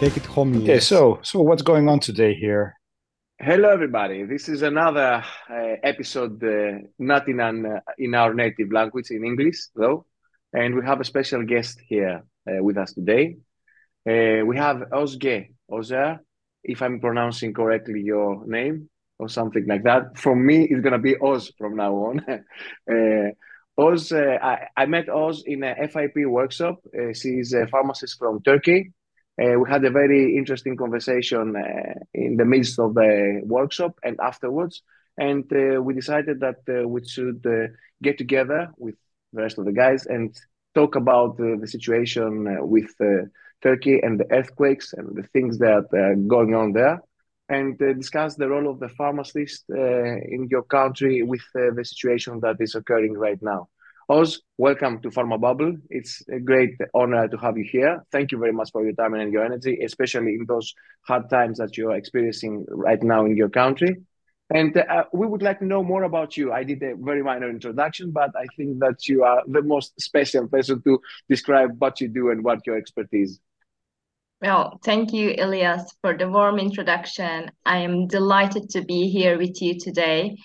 Take it home. Okay, yes. So what's going on today here? Hello, everybody. This is another episode, not in our native language, in English, though. And we have a special guest here with us today. We have Ozge Ozer, if I'm pronouncing correctly your name or something like that. For me, it's going to be Oz from now on. Oz, I met Oz in a FIP workshop. She's a pharmacist from Turkey. We had a very interesting conversation in the midst of the workshop and afterwards. And we decided that we should get together with the rest of the guys and talk about the situation with Turkey and the earthquakes and the things that are going on there, and discuss the role of the pharmacist in your country with the situation that is occurring right now. Oz, welcome to Pharma Bubble. It's a great honor to have you here. Thank you very much for your time and your energy, especially in those hard times that you're experiencing right now in your country. And we would like to know more about you. I did a very minor introduction, but I think that you are the most special person to describe what you do and what your expertise is. Well, thank you, Elias, for the warm introduction. I am delighted to be here with you today.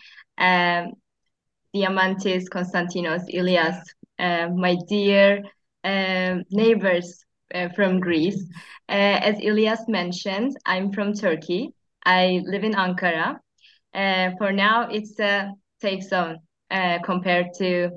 Diamantis, Konstantinos, Elias, my dear neighbors from Greece. As Elias mentioned, I'm from Turkey. I live in Ankara. For now, it's a safe zone compared to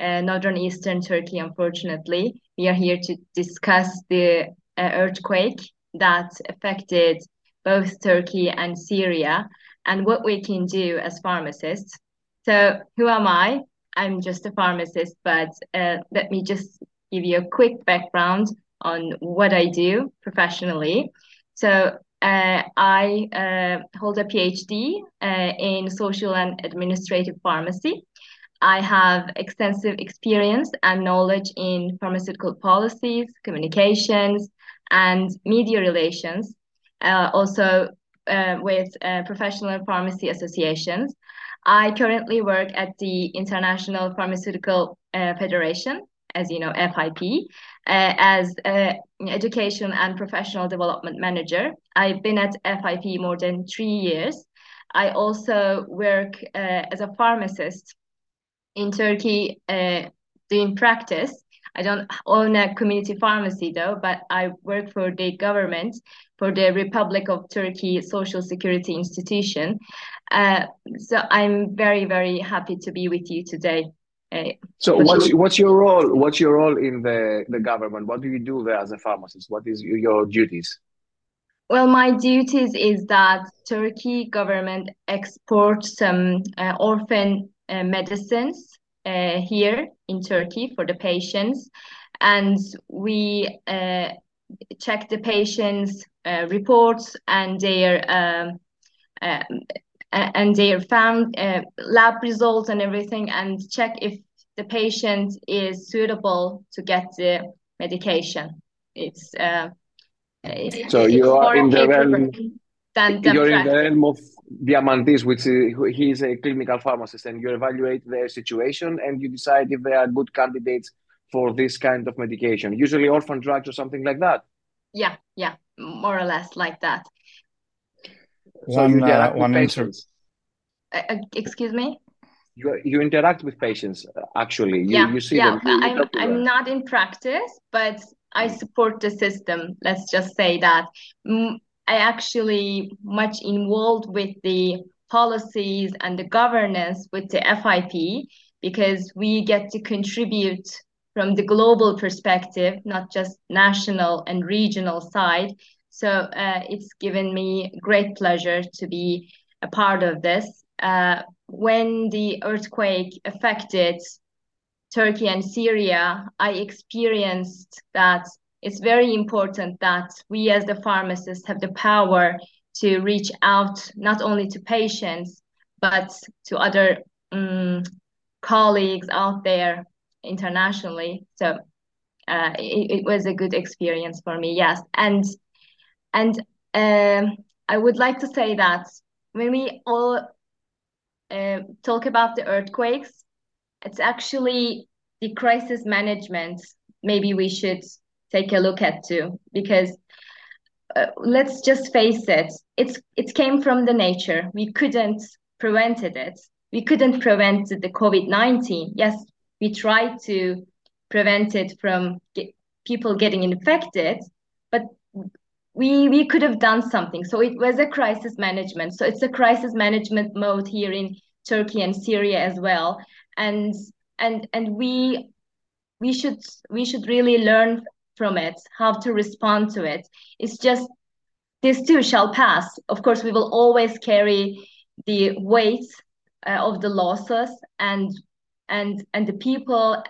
northern eastern Turkey, unfortunately. We are here to discuss the earthquake that affected both Turkey and Syria and what we can do as pharmacists. So who am I? I'm just a pharmacist, but let me just give you a quick background on what I do professionally. So I hold a PhD in social and administrative pharmacy. I have extensive experience and knowledge in pharmaceutical policies, communications, and media relations, also with professional pharmacy associations. I currently work at the International Pharmaceutical Federation, as you know, FIP, as Education and Professional Development Manager. I've been at FIP more than 3 years. I also work as a pharmacist in Turkey doing practice. I don't own a community pharmacy though, but I work for the government, for the Republic of Turkey Social Security Institution. So I'm very, very happy to be with you today. So what's your role in the government? What do you do there as a pharmacist? What is your duties? Well, my duties is that Turkey government exports some orphan medicines here in Turkey for the patients, and we check the patients' reports and their lab results and everything, and check if the patient is suitable to get the medication. You're in the realm of Diamantis, which he is a clinical pharmacist, and you evaluate their situation and you decide if they are good candidates for this kind of medication, usually orphan drugs or something like that. Yeah, more or less like that. Excuse me? You interact with patients, actually. You see them. I'm not in practice, but I support the system. Let's just say that. I actually much involved with the policies and the governance with the FIP, because we get to contribute from the global perspective, not just national and regional side. So it's given me great pleasure to be a part of this. When the earthquake affected Turkey and Syria, I experienced that it's very important that we as the pharmacists have the power to reach out not only to patients, but to other colleagues out there internationally. So it was a good experience for me, yes. And I would like to say that when we all talk about the earthquakes, it's actually the crisis management maybe we should take a look at too, because let's just face it, it came from the nature. We couldn't prevent it. We couldn't prevent the COVID-19. Yes, we tried to prevent it from people getting infected, but we could have done something. So it was a crisis management. So it's a crisis management mode here in Turkey and Syria as well. And we should really learn from it, how to respond to it. It's just, this too shall pass. Of course, we will always carry the weight of the losses and the people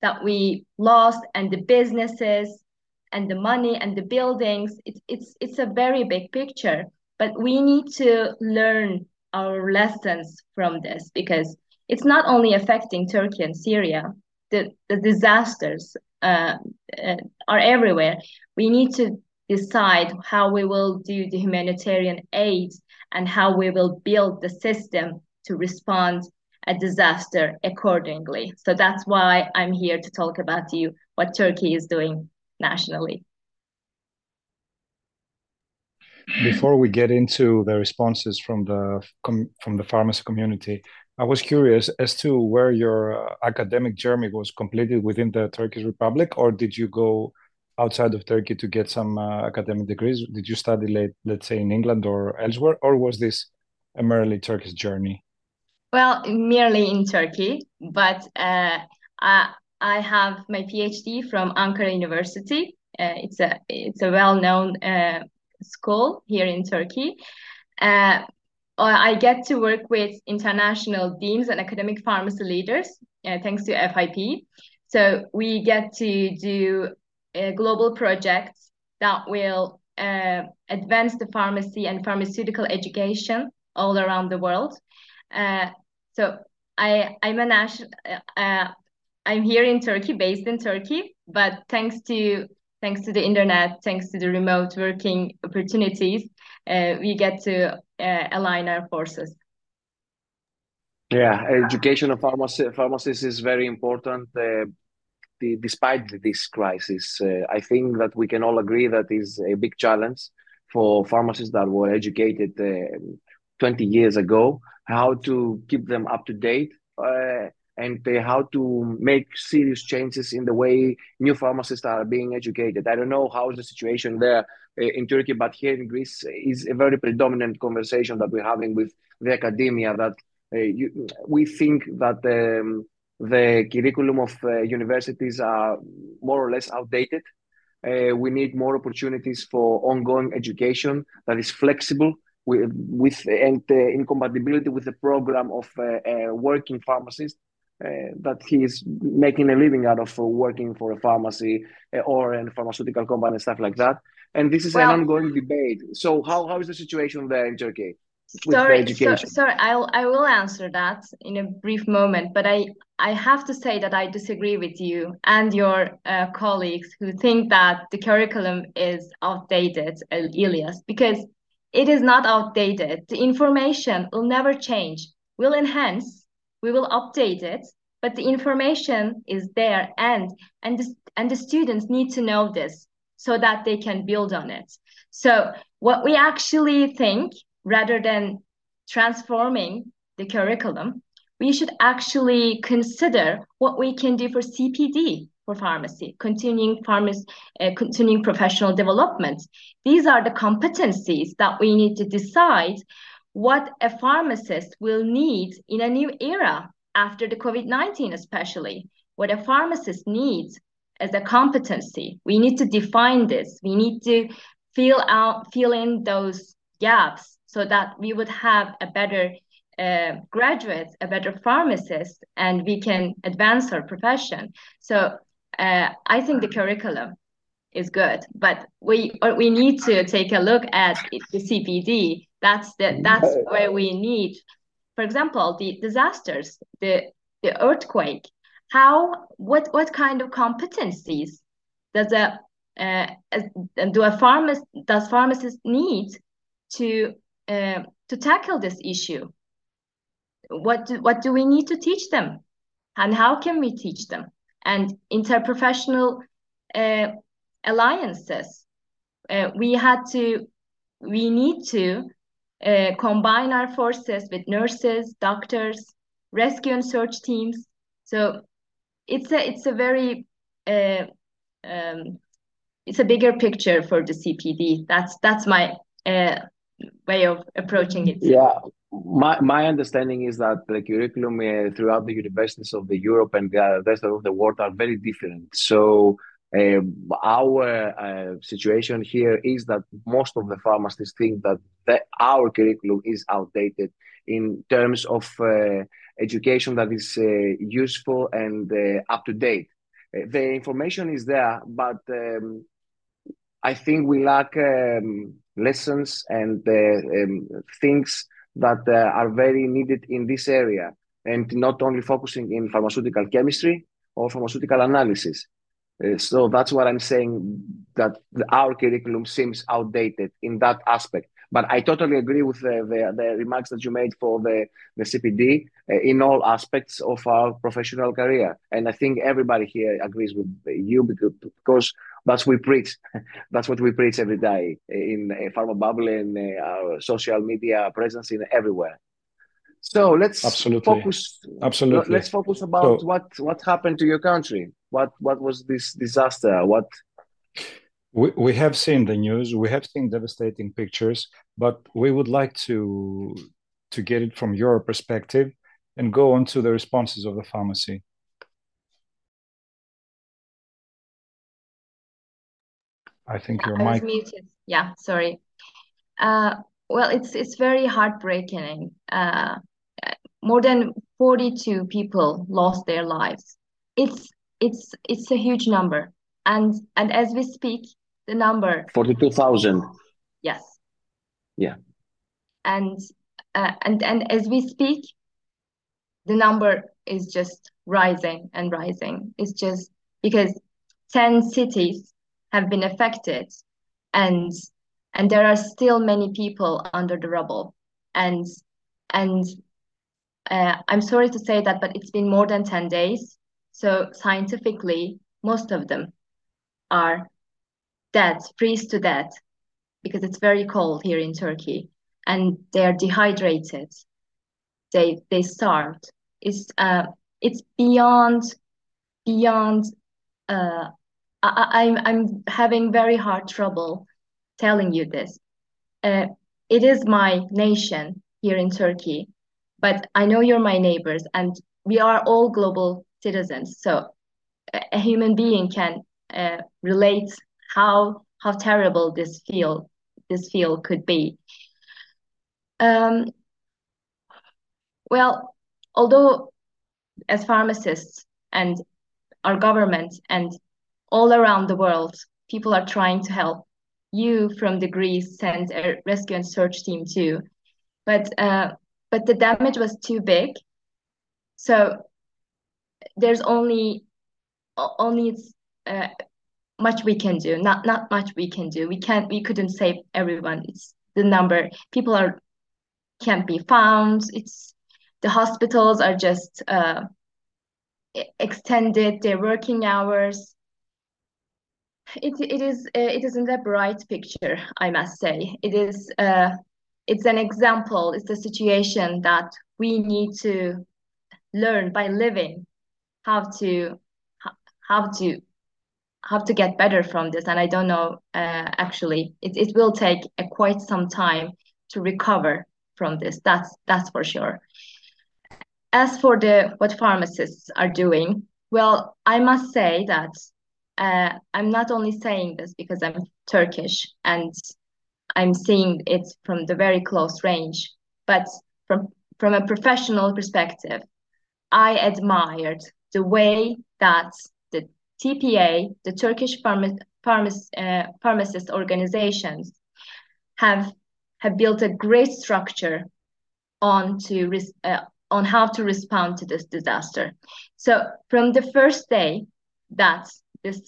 that we lost, and the businesses, and the money, and the buildings. It's a very big picture, but we need to learn our lessons from this, because it's not only affecting Turkey and Syria. The disasters are everywhere. We need to decide how we will do the humanitarian aid and how we will build the system to respond a disaster accordingly. So that's why I'm here to talk about to you what Turkey is doing nationally. Before we get into the responses from the pharmacy community, I was curious as to where your academic journey was completed within the Turkish Republic, or did you go outside of Turkey to get some academic degrees? Did you study, let's say, in England or elsewhere, or was this a merely Turkish journey? Well, merely in Turkey, but I have my PhD from Ankara University. It's a well-known school here in Turkey. I get to work with international deans and academic pharmacy leaders, thanks to FIP. So we get to do global projects that will advance the pharmacy and pharmaceutical education all around the world. So I'm here in Turkey, based in Turkey, but thanks to the internet, thanks to the remote working opportunities, we get to align our forces. Yeah, education of pharmacists is very important. Despite this crisis, I think that we can all agree that is a big challenge for pharmacists that were educated 20 years ago, how to keep them up to date, and how to make serious changes in the way new pharmacists are being educated. I don't know how is the situation there in Turkey, but here in Greece is a very predominant conversation that we're having with the academia, that we think that the curriculum of universities are more or less outdated. We need more opportunities for ongoing education that is flexible, and in compatibility with the program of a working pharmacist, that he is making a living out of working for a pharmacy or a pharmaceutical company and stuff like that. And this is an ongoing debate. So how is the situation there in Turkey with education? Sorry, I will answer that in a brief moment. But I have to say that I disagree with you and your colleagues who think that the curriculum is outdated, Ilyas, because it is not outdated. The information will never change. We'll enhance. We will update it, but the information is there, and the students need to know this so that they can build on it. So what we actually think, rather than transforming the curriculum, we should actually consider what we can do for CPD, for pharmacy, continuing professional development. These are the competencies that we need to decide what a pharmacist will need in a new era after the COVID-19, especially. What a pharmacist needs as a competency. We need to define this. We need to fill in those gaps so that we would have a better graduate, a better pharmacist, and we can advance our profession. So I think the curriculum is good, but we need to take a look at the CPD. That's where we need, for example, the disasters, the earthquake. What kind of competencies does pharmacists need to tackle this issue? What do we need to teach them, and how can we teach them? And interprofessional alliances. we need to combine our forces with nurses, doctors, rescue and search teams. So it's a bigger picture for the CPD. That's my way of approaching it. Yeah, my understanding is that the curriculum throughout the universities of the Europe and the rest of the world are very different. So our situation here is that most of the pharmacists think that our curriculum is outdated in terms of education that is useful and up to date. The information is there, but I think we lack lessons and things that are very needed in this area, and not only focusing in pharmaceutical chemistry or pharmaceutical analysis. So that's what I'm saying, that our curriculum seems outdated in that aspect. But I totally agree with the remarks that you made for the CPD in all aspects of our professional career. And I think everybody here agrees with you because that's what we preach. That's what we preach every day in Pharma Bubble and our social media presence in everywhere. So let's focus about what happened to your country. What was this disaster? We have seen the news, we have seen devastating pictures, but we would like to get it from your perspective and go on to the responses of the pharmacy. I think your mic was muted. Yeah, sorry. Well, it's very heartbreaking. More than 42 people lost their lives. It's a huge number, and as we speak, the number 42,000. Yes. Yeah. And as we speak, the number is just rising and rising. It's just because 10 cities have been affected, and there are still many people under the rubble, and I'm sorry to say that, but it's been more than 10 days. So scientifically, most of them are dead, freeze to death, because it's very cold here in Turkey, and they are dehydrated. They starved. It's beyond. I'm having very hard trouble telling you this. It is my nation here in Turkey, but I know you're my neighbors, and we are all global citizens. So a human being can relate how terrible this feel could be. Well, although as pharmacists and our government and all around the world, people are trying to help. You from the Greece sent a rescue and search team too, but the damage was too big. So there's only much we can do. Not much we can do. We couldn't save everyone. It's the number. People can't be found. It's the hospitals are just extended their working hours. It isn't a bright picture, I must say. It's an example. It's a situation that we need to learn by living how to get better from this. And I don't know, actually, it will take quite some time to recover from this. That's for sure. As for what pharmacists are doing, well, I must say that. I'm not only saying this because I'm Turkish and I'm seeing it from the very close range, but from a professional perspective, I admired the way that the TPA, the Turkish pharmacist organizations, have built a great structure on how to respond to this disaster. So from the first day that this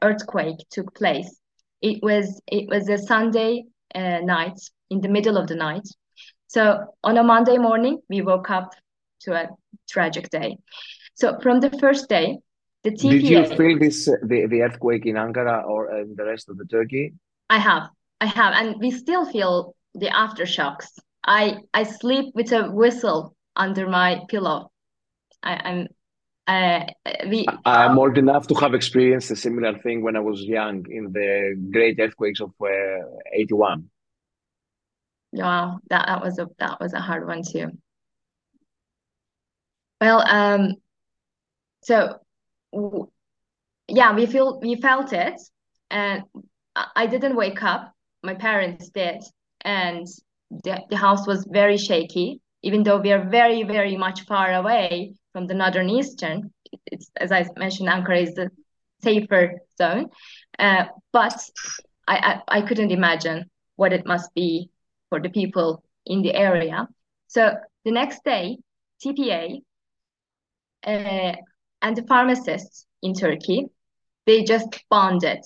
earthquake took place. It was a Sunday night, in the middle of the night. So on a Monday morning, we woke up to a tragic day. So from the first day, the TPA... Did you feel the earthquake in Ankara or in the rest of the Turkey? I have, and we still feel the aftershocks. I sleep with a whistle under my pillow. I'm old enough to have experienced a similar thing when I was young in the great earthquakes of 81. Wow, that was a hard one too. Well, yeah, we felt it, and I didn't wake up. My parents did, and the house was very shaky, even though we are very, very much far away from the northern eastern. It's, as I mentioned, Ankara is the safer zone, but I couldn't imagine what it must be for the people in the area. So the next day, TPA and the pharmacists in Turkey, they just bonded.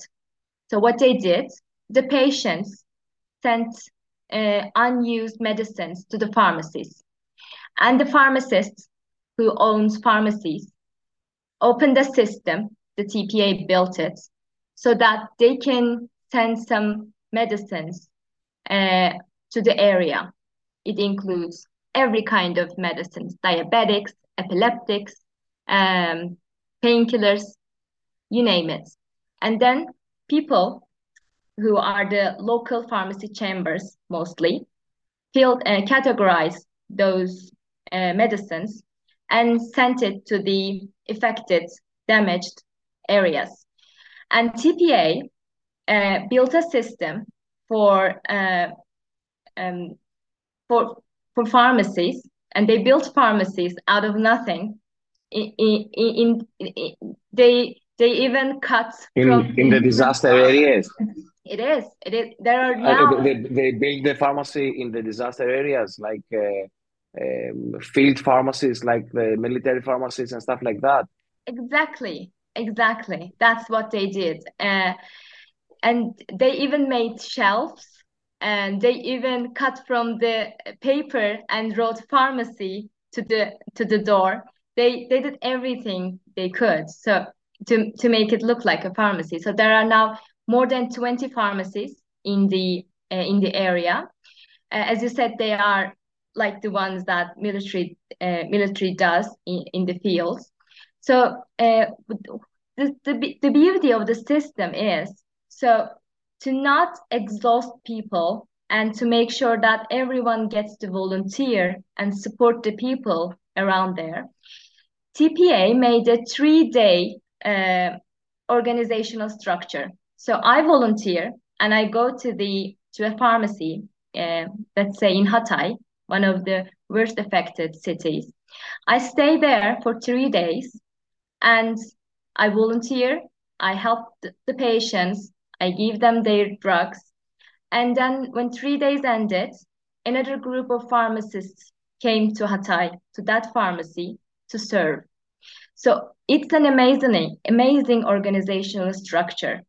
So what they did, the patients sent unused medicines to the pharmacies, and the pharmacists who owns pharmacies opened the system, the TPA built it, so that they can send some medicines to the area. It includes every kind of medicines, diabetics, epileptics, painkillers, you name it. And then people who are the local pharmacy chambers mostly filled and categorized those medicines and sent it to the affected, damaged areas. And TPA built a system for pharmacies, and they built pharmacies out of nothing. They even cut in the disaster areas. It is. There are now. They build the pharmacy in the disaster areas, like field pharmacies, like the military pharmacies and stuff like that. Exactly. That's what they did, and they even made shelves, and they even cut from the paper and wrote pharmacy to the door. They did everything they could so to make it look like a pharmacy. So there are now more than 20 pharmacies in the area. As you said, they are like the ones that military does in the fields. So the beauty of the system is so to not exhaust people and to make sure that everyone gets to volunteer and support the people around there. TPA made a 3-day organizational structure. So I volunteer and I go to a pharmacy, let's say in Hatay, one of the worst affected cities. I stay there for 3 days and I volunteer, I help the patients, I give them their drugs. And then when 3 days ended, another group of pharmacists came to Hatay, to that pharmacy, to serve. So it's an amazing organizational structure.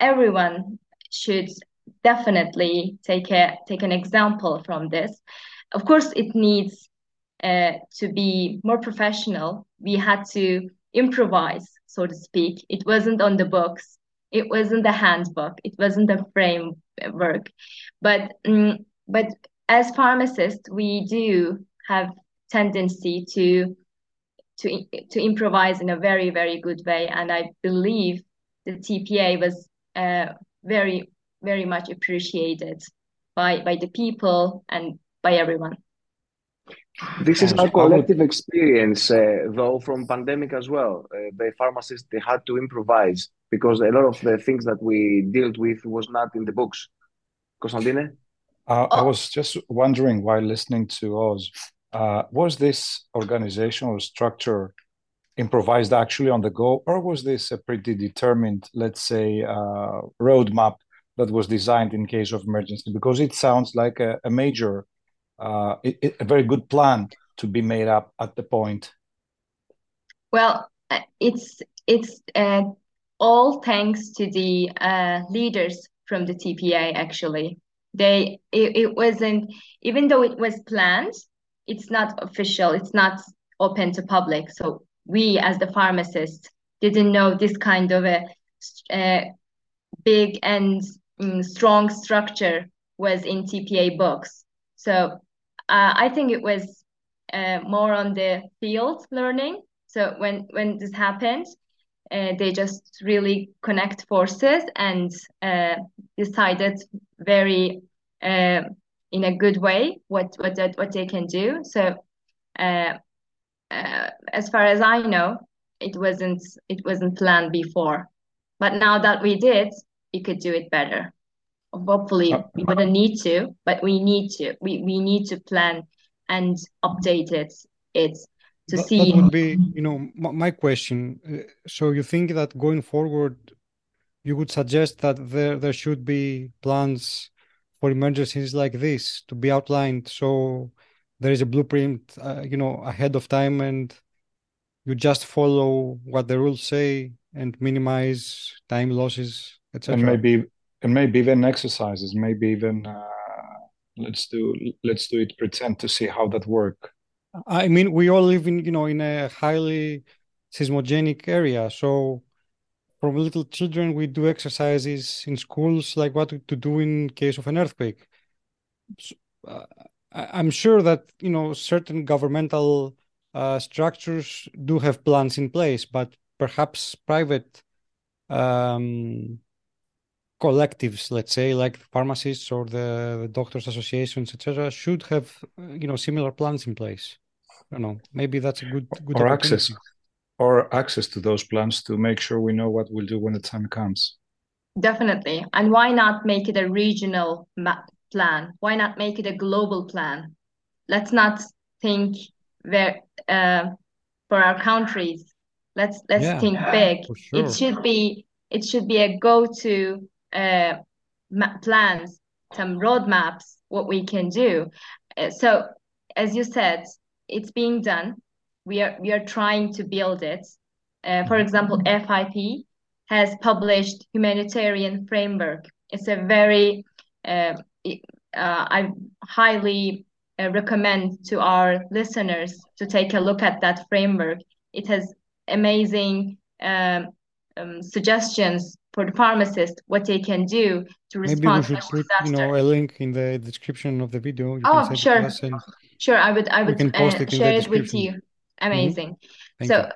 Everyone should definitely take an example from this. Of course, it needs to be more professional. We had to improvise, so to speak. It wasn't on the books. It wasn't the handbook. It wasn't the framework. But as pharmacists, we do have tendency to improvise in a very, very good way, and I believe the TPA was very, very much appreciated by the people and by everyone. This is our collective experience, though, from pandemic as well. The pharmacists, they had to improvise because a lot of the things that we dealt with was not in the books. Konstantine? I was just wondering, while listening to Oz, was this organizational structure improvised actually on the go, or was this a predetermined, let's say, roadmap that was designed in case of emergency? Because it sounds like a major, a very good plan to be made up at the point. Well, it's all thanks to the leaders from the TPA. Actually, it wasn't, even though it was planned. It's not official. It's not open to public. So we, as the pharmacists, didn't know this kind of a big and strong structure was in TPA books. So I think it was more on the field learning. So when this happened, they just really connect forces and decided very in a good way what they can do. So as far as I know, it wasn't planned before, but now that we did, we could do it better. Hopefully, we wouldn't need to, but we need to plan and update it to see. That would be, my question. So you think that going forward, you would suggest that there should be plans for emergencies like this to be outlined, so there is a blueprint, ahead of time, and you just follow what the rules say and minimize time losses, etc. And maybe even exercises, maybe even let's do it, pretend to see how that work. I mean, we all live in a highly seismogenic area. So from little children, we do exercises in schools, like what to do in case of an earthquake. So, I'm sure that, certain governmental structures do have plans in place, but perhaps private collectives, let's say, like pharmacists or the doctors' associations, etc., should have, similar plans in place. I don't know. Maybe that's a good or access to those plans to make sure we know what we'll do when the time comes. Definitely. And why not make it a regional plan? Why not make it a global plan? Let's not think where for our countries. Let's think big. Sure. It should be a go-to plans, some roadmaps, what we can do. So, as you said, it's being done. We are trying to build it. For example, FIP has published humanitarian framework. It's a very I highly recommend to our listeners to take a look at that framework. It has amazing suggestions for the pharmacist what they can do to respond to disaster. Maybe we should put a link in the description of the video. Sure. I would share it with you. Amazing. Mm-hmm. So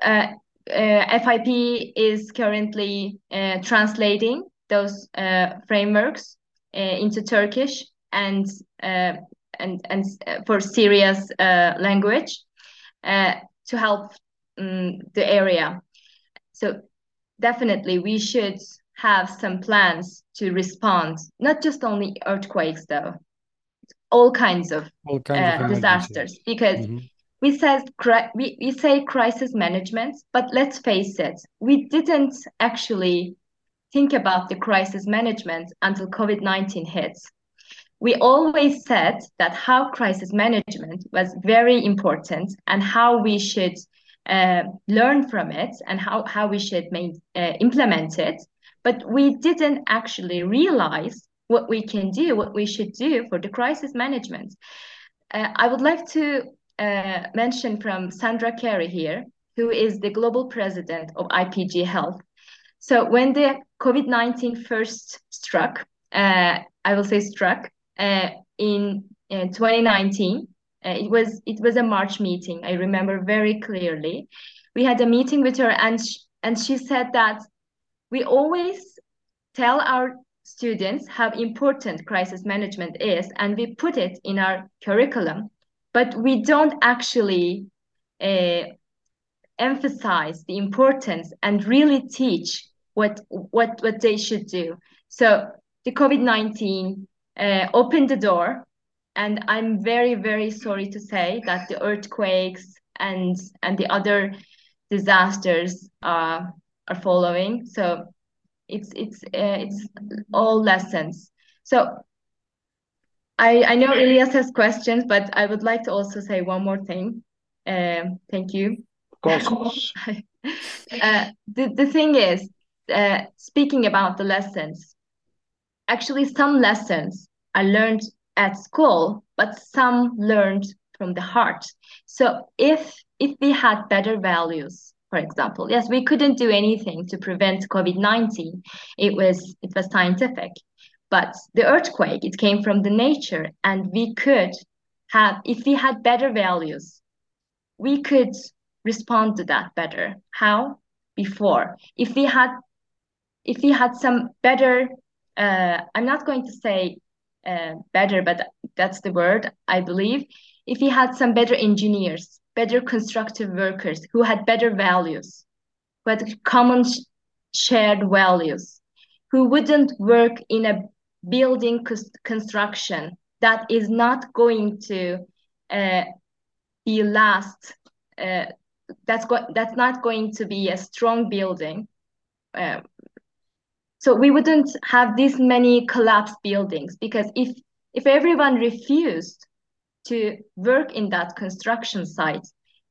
FIP is currently translating those frameworks into Turkish and for Syria's language to help the area. So definitely we should have some plans to respond, not just only earthquakes though, all kinds of disasters, because we say crisis management, but let's face it, we didn't actually think about the crisis management until COVID-19 hits. We always said that how crisis management was very important and how we should learn from it and how we should implement it. But we didn't actually realize what we can do, what we should do for the crisis management. I would like to mention from Sandra Carey here, who is the global president of IPG Health. So when the COVID-19 first struck, in 2019, it was a March meeting. I remember very clearly. We had a meeting with her, and she said that we always tell our students how important crisis management is, and we put it in our curriculum, but we don't actually emphasize the importance and really teach what they should do. So the COVID-19 opened the door, and I'm very, very sorry to say that the earthquakes and the other disasters are following. So it's all lessons. So I know Elias has questions, but I would like to also say one more thing. Thank you. Of course. The thing is, speaking about the lessons, actually some lessons I learned at school, but some learned from the heart. So if we had better values for example. Yes, we couldn't do anything to prevent COVID-19. It was scientific. But the earthquake, it came from the nature, and we could have, if we had better values, we could respond to that better. How? Before. If we had some better, I'm not going to say better, but that's the word, I believe. If we had some better engineers, better constructive workers who had better values, who had common shared values, who wouldn't work in a building construction that is not going to be last, that's not going to be a strong building. So we wouldn't have this many collapsed buildings, because if everyone refused to work in that construction site,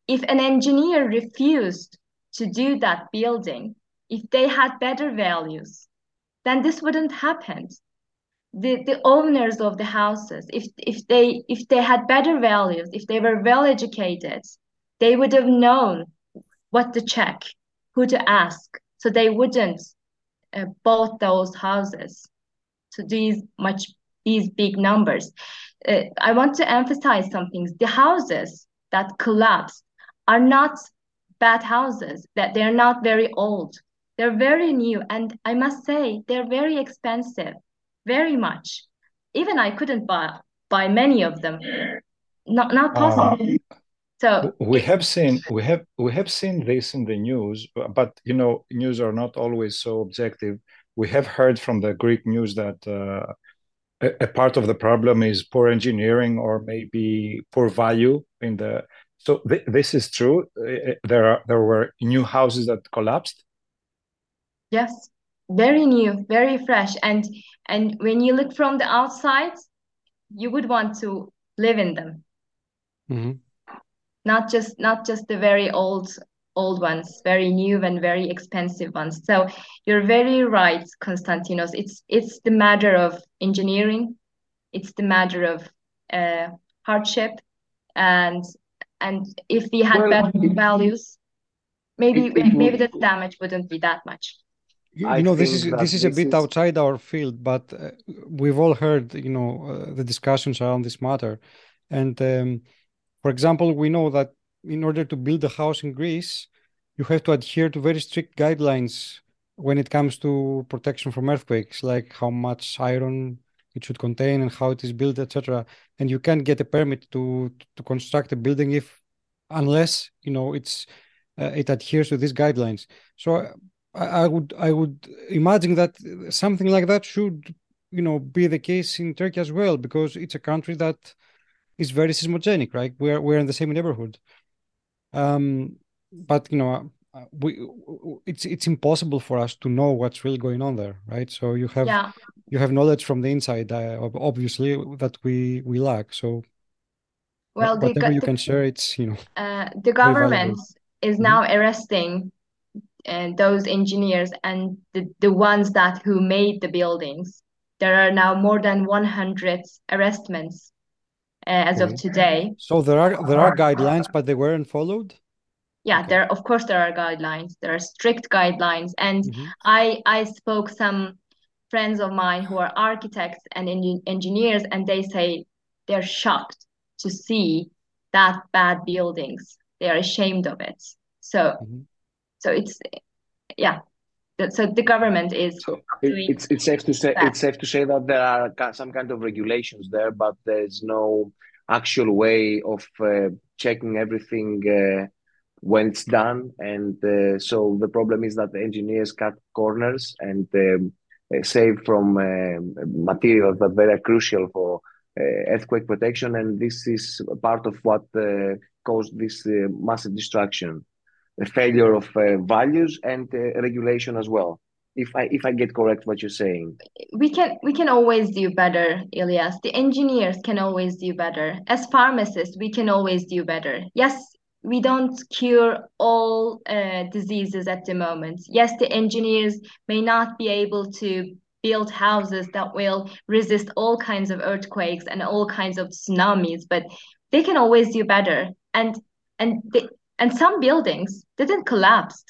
if an engineer refused to do that building, if they had better values, then this wouldn't happen. The owners of the houses, if they had better values, if they were well educated, they would have known what to check, who to ask, so they wouldn't bought those houses to these big numbers. I want to emphasize some things. The houses that collapsed are not bad houses, that they're not very old. They're very new, and I must say they're very expensive, very much. Even I couldn't buy many of them. Not possible. So we have seen this in the news, but you know, news are not always so objective. We have heard from the Greek news that a part of the problem is poor engineering, or maybe poor value in the. So this is true. There were new houses that collapsed. Yes, very new, very fresh, and when you look from the outside, you would want to live in them. Mm-hmm. Not just the very old ones, very new and very expensive ones. So you're very right, Konstantinos. It's the matter of engineering, it's the matter of hardship, and if we had better values, maybe the damage wouldn't be that much. You know, this is a bit outside our field, but we've all heard, you know, the discussions around this matter. And for example, we know that in order to build a house in Greece, you have to adhere to very strict guidelines when it comes to protection from earthquakes, like how much iron it should contain and how it is built, etc. And you can't get a permit to construct a building unless you know it adheres to these guidelines. So I would imagine that something like that should, you know, be the case in Turkey as well, because it's a country that is very seismogenic, right? We're in the same neighborhood, but you know, it's impossible for us to know what's really going on there, right? So you have knowledge from the inside, obviously, that we lack. So well, whatever you can share, it's, you know, the government is now arresting those engineers and the ones who made the buildings. There are now more than 100 arrestments as of today. So there are guidelines, but they weren't followed? Yeah, okay. There are guidelines. There are strict guidelines. And I spoke some friends of mine who are architects and engineers, and they say they're shocked to see that bad buildings. They are ashamed of it. So so it's, yeah. So the government is. So it's safe to say that there are some kind of regulations there, but there's no actual way of checking everything when it's done, and so the problem is that the engineers cut corners and save from materials that are very crucial for earthquake protection, and this is part of what caused this massive destruction. The failure of values and regulation as well. If I get correct what you're saying, we can always do better, Ilias. The engineers can always do better. As pharmacists, we can always do better. Yes, we don't cure all diseases at the moment. Yes, the engineers may not be able to build houses that will resist all kinds of earthquakes and all kinds of tsunamis, but they can always do better. And And some buildings didn't collapse.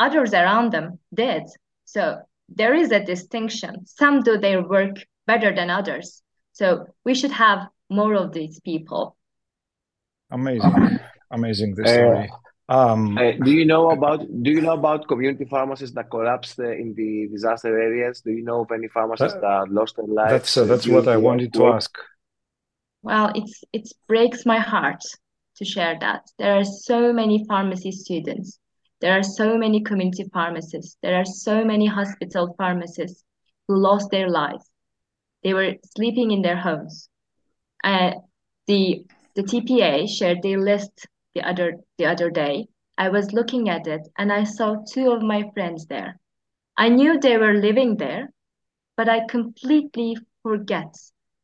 Others around them did. So there is a distinction. Some do their work better than others. So we should have more of these people. Amazing. Amazing this story. Do you know about community pharmacists that collapsed in the disaster areas? Do you know of any pharmacists that lost their lives? That's what I wanted to ask. Well, it breaks my heart to share that. There are so many pharmacy students. There are so many community pharmacists. There are so many hospital pharmacists who lost their lives. They were sleeping in their homes. The TPA shared their list the other day. I was looking at it and I saw two of my friends there. I knew they were living there, but I completely forget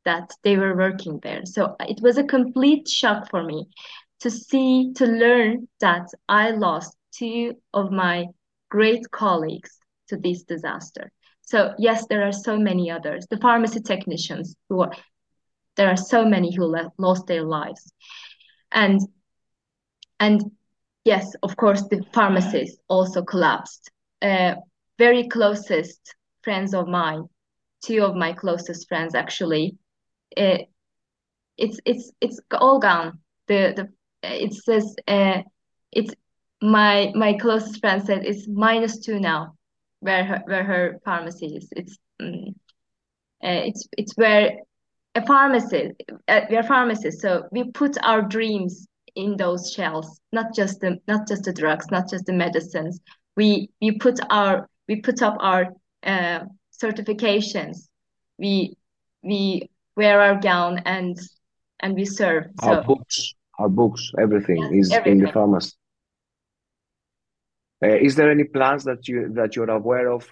that they were working there. So it was a complete shock for me to learn that I lost two of my great colleagues to this disaster. So yes, there are so many others. The pharmacy technicians, there are so many who lost their lives. And yes, of course, the pharmacists also collapsed. Very closest friends of mine, two of my closest friends, actually, it's all gone. My closest friend said it's -2 now, where her pharmacy is. It's where a pharmacy. We are pharmacists, so we put our dreams in those shells, not just the drugs, not just the medicines. We put up our certifications. We wear our gown and we serve. Our books, everything is in the pharmacy. Is there any plans that you're aware of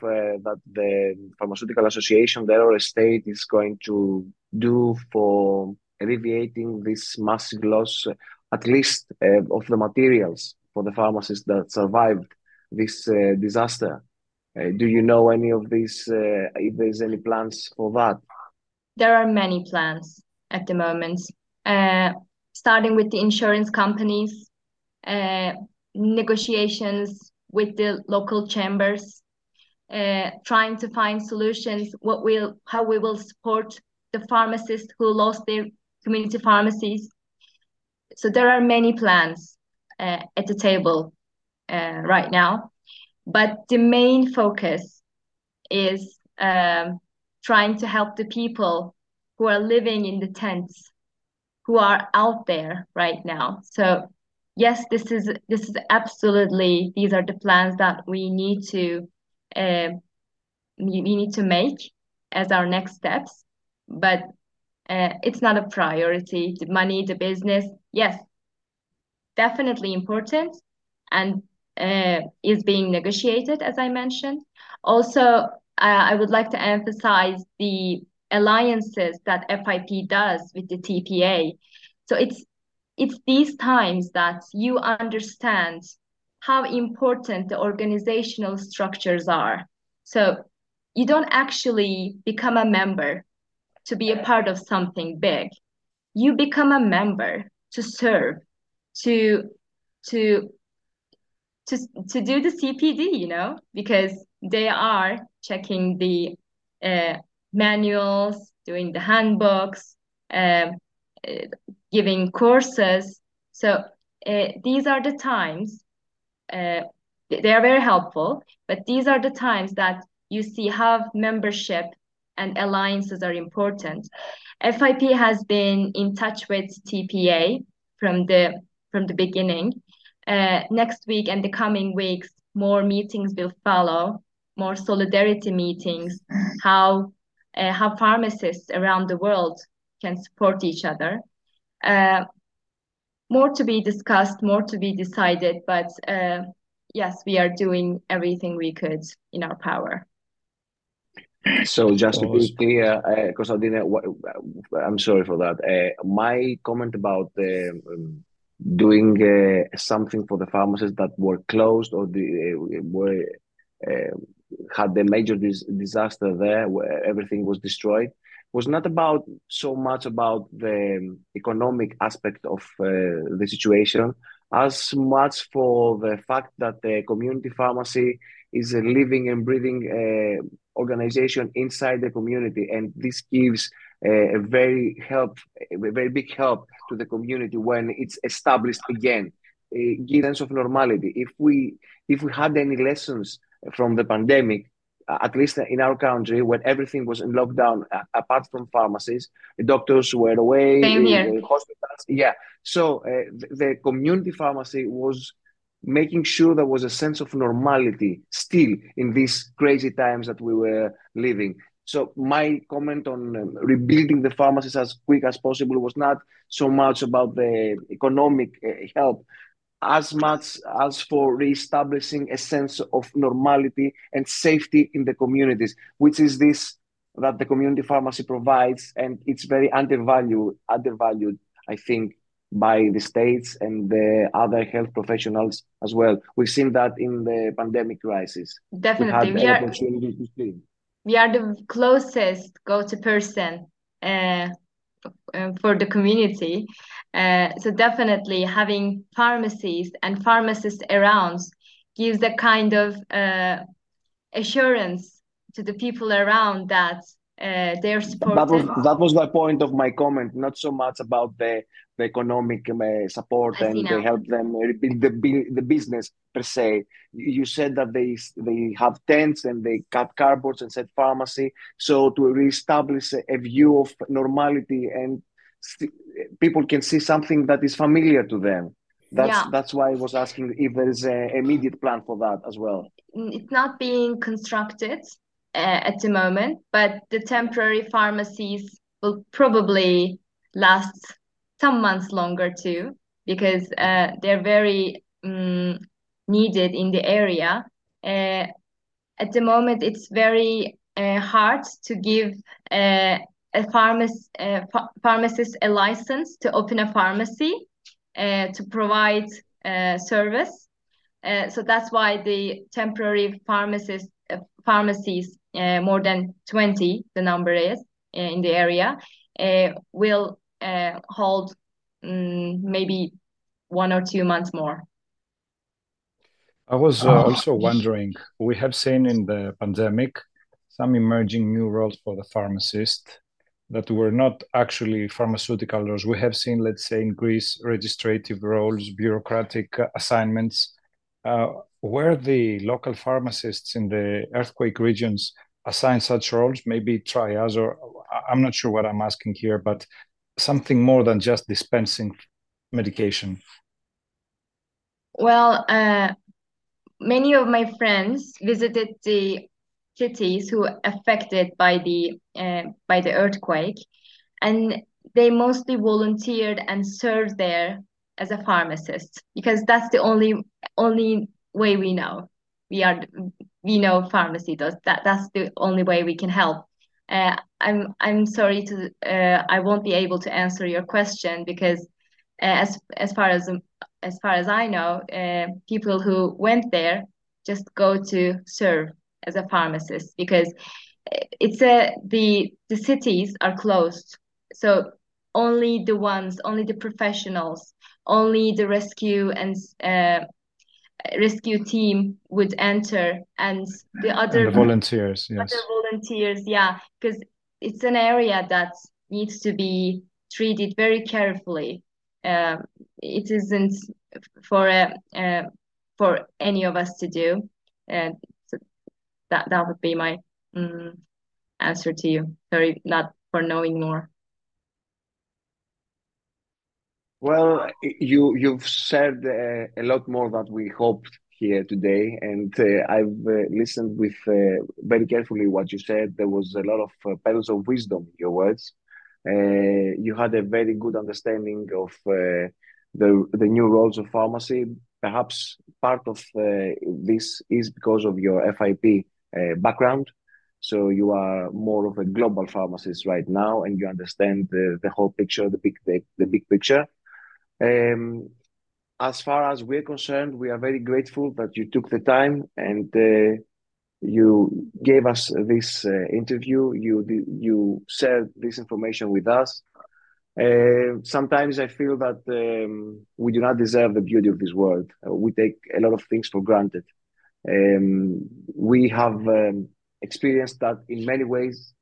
that the Pharmaceutical Association, the or state, is going to do for alleviating this massive loss, at least of the materials for the pharmacists that survived this disaster? Do you know any of these, if there's any plans for that? There are many plans at the moment, starting with the insurance companies, negotiations with the local chambers, trying to find solutions, how we will support the pharmacists who lost their community pharmacies. So there are many plans at the table right now, but the main focus is trying to help the people who are living in the tents, who are out there right now. So yes, this is absolutely, these are the plans that we need to make as our next steps. But it's not a priority. The money, the business, yes, definitely important, and is being negotiated, as I mentioned. Also, I would like to emphasize the alliances that FIP does with the TPA. So it's these times that you understand how important the organizational structures are. So you don't actually become a member to be a part of something big. You become a member to serve, to do the CPD, because they are checking the manuals, doing the handbooks, giving courses. So these are the times, they are very helpful, but these are the times that you see how membership and alliances are important. FIP has been in touch with TPA from the beginning. Next week and the coming weeks, more meetings will follow, more solidarity meetings, how pharmacists around the world can support each other. More to be discussed, more to be decided, but yes, we are doing everything we could in our power. So just to be clear, Konstantina, I'm sorry for that. My comment about doing something for the pharmacists that were closed or had a major disaster there, where everything was destroyed, was not about so much about the economic aspect of the situation, as much for the fact that the community pharmacy is a living and breathing organization inside the community, and this gives a very big help to the community when it's established again. Give sense of normality. If we had any lessons from the pandemic, at least in our country, when everything was in lockdown, apart from pharmacies, doctors were away, hospitals. Yeah. So the community pharmacy was making sure there was a sense of normality still in these crazy times that we were living. So my comment on rebuilding the pharmacies as quick as possible was not so much about the economic help, as much as for reestablishing a sense of normality and safety in the communities, which is this that the community pharmacy provides, and it's very undervalued, I think, by the states and the other health professionals as well. We've seen that in the pandemic crisis. Definitely. We had opportunity to see. We are the closest go-to person for the community. So definitely having pharmacies and pharmacists around gives a kind of assurance to the people around that they're supported. That was the point of my comment, not so much about the economic support and to help them rebuild the business per se. You said that they have tents and they cut cardboards and said pharmacy. So to reestablish a view of normality and people can see something that is familiar to them. That's why I was asking if there is an immediate plan for that as well. It's not being constructed at the moment, but the temporary pharmacies will probably last some months longer too, because they're very needed in the area. At the moment, it's very hard to give a pharmacist a license to open a pharmacy to provide service. So that's why the temporary pharmacies, more than 20, the number is in the area, will hold maybe 1 or 2 months more. I was also wondering, we have seen in the pandemic some emerging new roles for the pharmacist that were not actually pharmaceutical roles. We have seen, let's say, in Greece, registrative roles, bureaucratic assignments. Were the local pharmacists in the earthquake regions assigned such roles? Maybe triage, or I'm not sure what I'm asking here, but something more than just dispensing medication? Well, many of my friends visited the cities who affected by the earthquake, and they mostly volunteered and served there as a pharmacist, because that's the only way we know. We know pharmacy does that. That's the only way we can help. I'm sorry to I won't be able to answer your question, because as far as I know, people who went there just go to serve as a pharmacist, because it's the cities are closed, so only the professionals, only the rescue and rescue team would enter, and the other volunteers, because it's an area that needs to be treated very carefully. It isn't for any of us to do, and so that would be my answer to you. Sorry, not for knowing more. Well, you've shared a lot more that we hoped here today, and I've listened with very carefully what you said. There was a lot of pearls of wisdom in your words. You had a very good understanding of the new roles of pharmacy. Perhaps part of this is because of your FIP background. So you are more of a global pharmacist right now, and you understand the whole picture, the big picture. As far as we're concerned, we are very grateful that you took the time and you gave us this interview. You shared this information with us. Sometimes I feel that we do not deserve the beauty of this world. We take a lot of things for granted. We have experienced that in many ways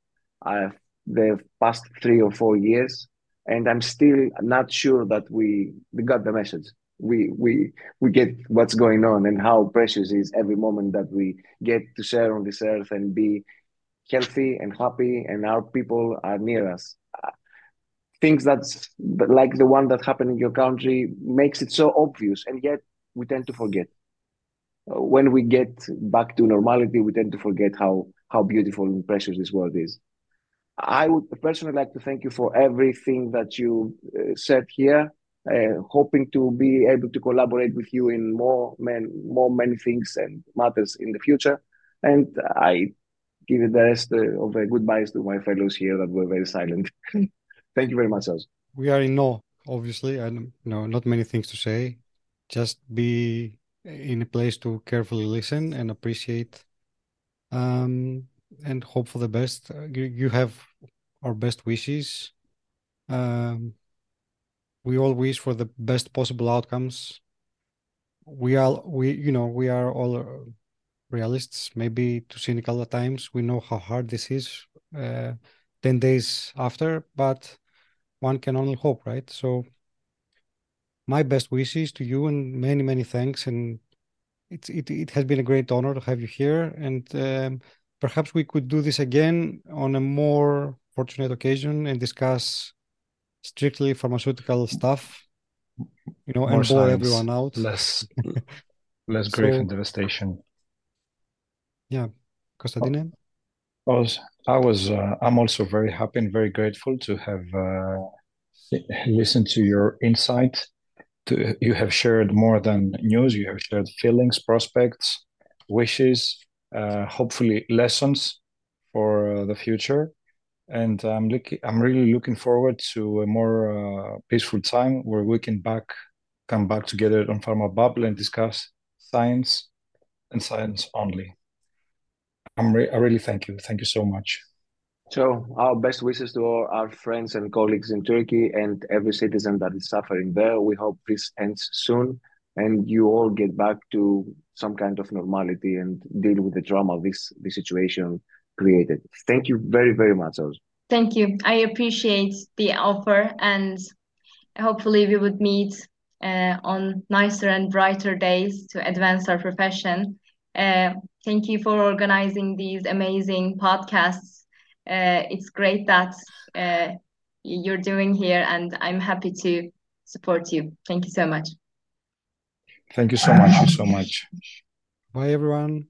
the past 3 or 4 years, and I'm still not sure that we got the message. We get what's going on and how precious is every moment that we get to share on this earth and be healthy and happy, and our people are near us. Things that's like the one that happened in your country makes it so obvious, and yet we tend to forget. When we get back to normality, we tend to forget how beautiful and precious this world is. I would personally like to thank you for everything that you said here. Hoping to be able to collaborate with you in more many things and matters in the future. And I give the rest of the goodbyes to my fellows here that were very silent. Thank you very much, Ozge. We are in awe, obviously, and not many things to say. Just be in a place to carefully listen and appreciate, and hope for the best. You have our best wishes. We all wish for the best possible outcomes. We are all realists, maybe too cynical at times. We know how hard this is 10 days after, but one can only hope, right? So my best wishes to you, and many, many thanks. And it has been a great honor to have you here. And perhaps we could do this again on a more fortunate occasion and discuss strictly pharmaceutical stuff, and blow everyone out. Less grief and devastation. Yeah. Kostadine? I'm also very happy and very grateful to have listened to your insight. You have shared more than news. You have shared feelings, prospects, wishes, hopefully lessons for the future. And I'm really looking forward to a more peaceful time where we can come back together on Pharma Bubble and discuss science and science only. I really thank you. Thank you so much. So our best wishes to all our friends and colleagues in Turkey and every citizen that is suffering there. We hope this ends soon and you all get back to some kind of normality and deal with the drama this situation created. Thank you very, very much, Ozge. Thank you. I appreciate the offer, and hopefully we would meet on nicer and brighter days to advance our profession. Thank you for organizing these amazing podcasts. It's great that you're doing here, and I'm happy to support you. Thank you so much. Thank you so much. Thank you so much. Bye, everyone.